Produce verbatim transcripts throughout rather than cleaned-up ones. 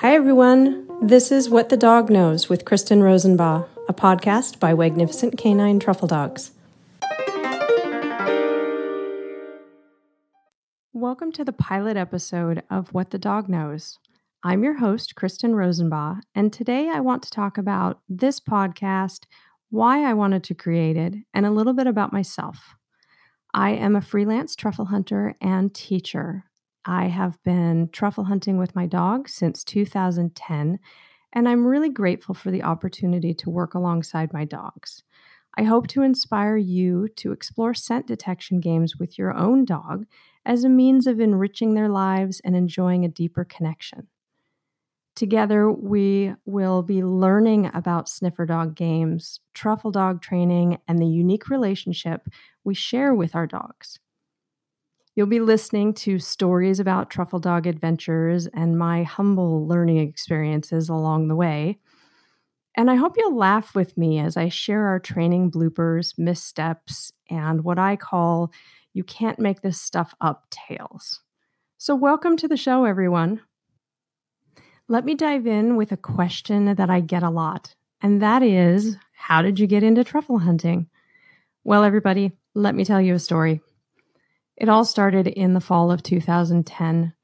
Hi everyone, this is What the Dog Nose with Kristin Rosenbaugh, a podcast by Magnificent Canine Truffle Dogs. Welcome to the pilot episode of What the Dog Knows. I'm your host, Kristin Rosenbaugh, and today I want to talk about this podcast, why I wanted to create it, and a little bit about myself. I am a freelance truffle hunter and teacher. I have been truffle hunting with my dog since two thousand ten, and I'm really grateful for the opportunity to work alongside my dogs. I hope to inspire you to explore scent detection games with your own dog as a means of enriching their lives and enjoying a deeper connection. Together, we will be learning about sniffer dog games, truffle dog training, and the unique relationship we share with our dogs. You'll be listening to stories about truffle dog adventures and my humble learning experiences along the way. And I hope you'll laugh with me as I share our training bloopers, missteps, and what I call "you can't make this stuff up" tales. So welcome to the show, everyone. Let me dive in with a question that I get a lot, and that is, how did you get into truffle hunting? Well, everybody, let me tell you a story. It all started in the fall of two thousand ten.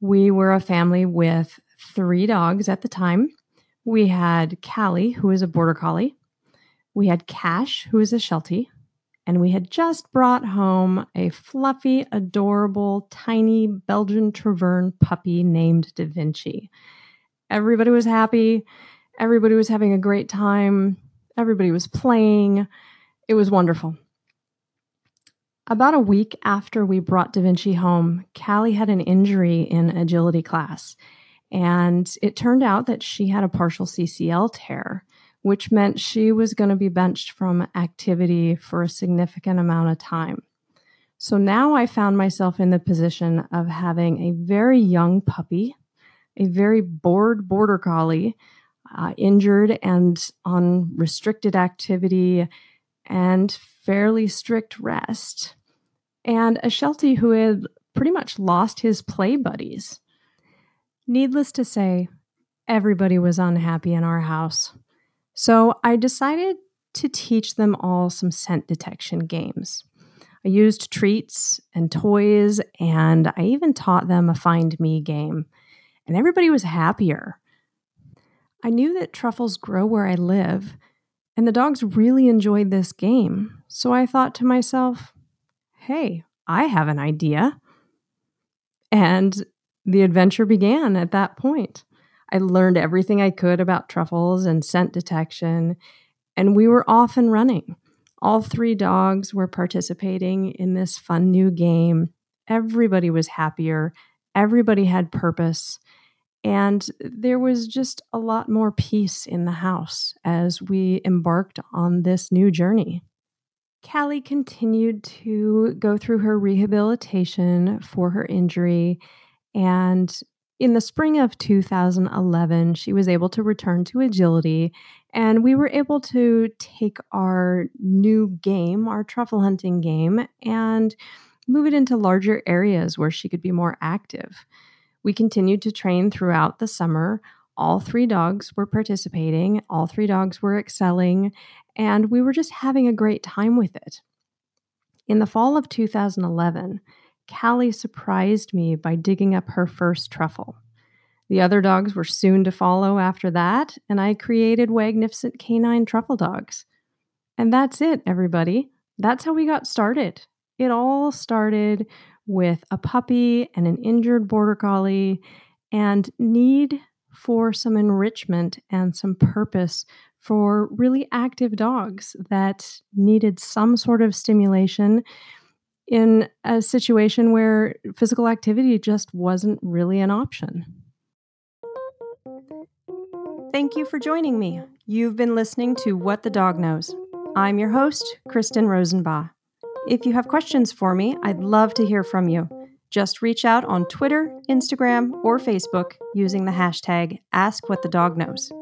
We were a family with three dogs at the time. We had Callie, who is a border collie. We had Cash, who is a Sheltie. And we had just brought home a fluffy, adorable, tiny Belgian Traverne puppy named Da Vinci. Everybody was happy. Everybody was having a great time. Everybody was playing. It was wonderful. About a week after we brought Da Vinci home, Callie had an injury in agility class, and it turned out that she had a partial C C L tear, which meant she was going to be benched from activity for a significant amount of time. So now I found myself in the position of having a very young puppy, a very bored border collie, uh, injured and on restricted activity and fairly strict rest, and a Sheltie who had pretty much lost his play buddies. Needless to say, everybody was unhappy in our house. So I decided to teach them all some scent detection games. I used treats and toys, and I even taught them a Find Me game, and everybody was happier. I knew that truffles grow where I live, and the dogs really enjoyed this game. So I thought to myself, hey, I have an idea. And the adventure began at that point. I learned everything I could about truffles and scent detection, and we were off and running. All three dogs were participating in this fun new game. Everybody was happier. Everybody had purpose. And there was just a lot more peace in the house as we embarked on this new journey. Callie continued to go through her rehabilitation for her injury, and in the spring of two thousand eleven, she was able to return to agility, and we were able to take our new game, our truffle hunting game, and move it into larger areas where she could be more active. We continued to train throughout the summer. All three dogs were participating. All three dogs were excelling, and we were just having a great time with it. In the fall of two thousand eleven, Callie surprised me by digging up her first truffle. The other dogs were soon to follow after that, and I created Magnificent Canine Truffle Dogs. And that's it, everybody. That's how we got started. It all started with a puppy and an injured border collie and need for some enrichment and some purpose for really active dogs that needed some sort of stimulation in a situation where physical activity just wasn't really an option. Thank you for joining me. You've been listening to What the Dog Knows. I'm your host, Kristin Rosenbaugh. If you have questions for me, I'd love to hear from you. Just reach out on Twitter, Instagram, or Facebook using the hashtag Ask What the Dog Knows.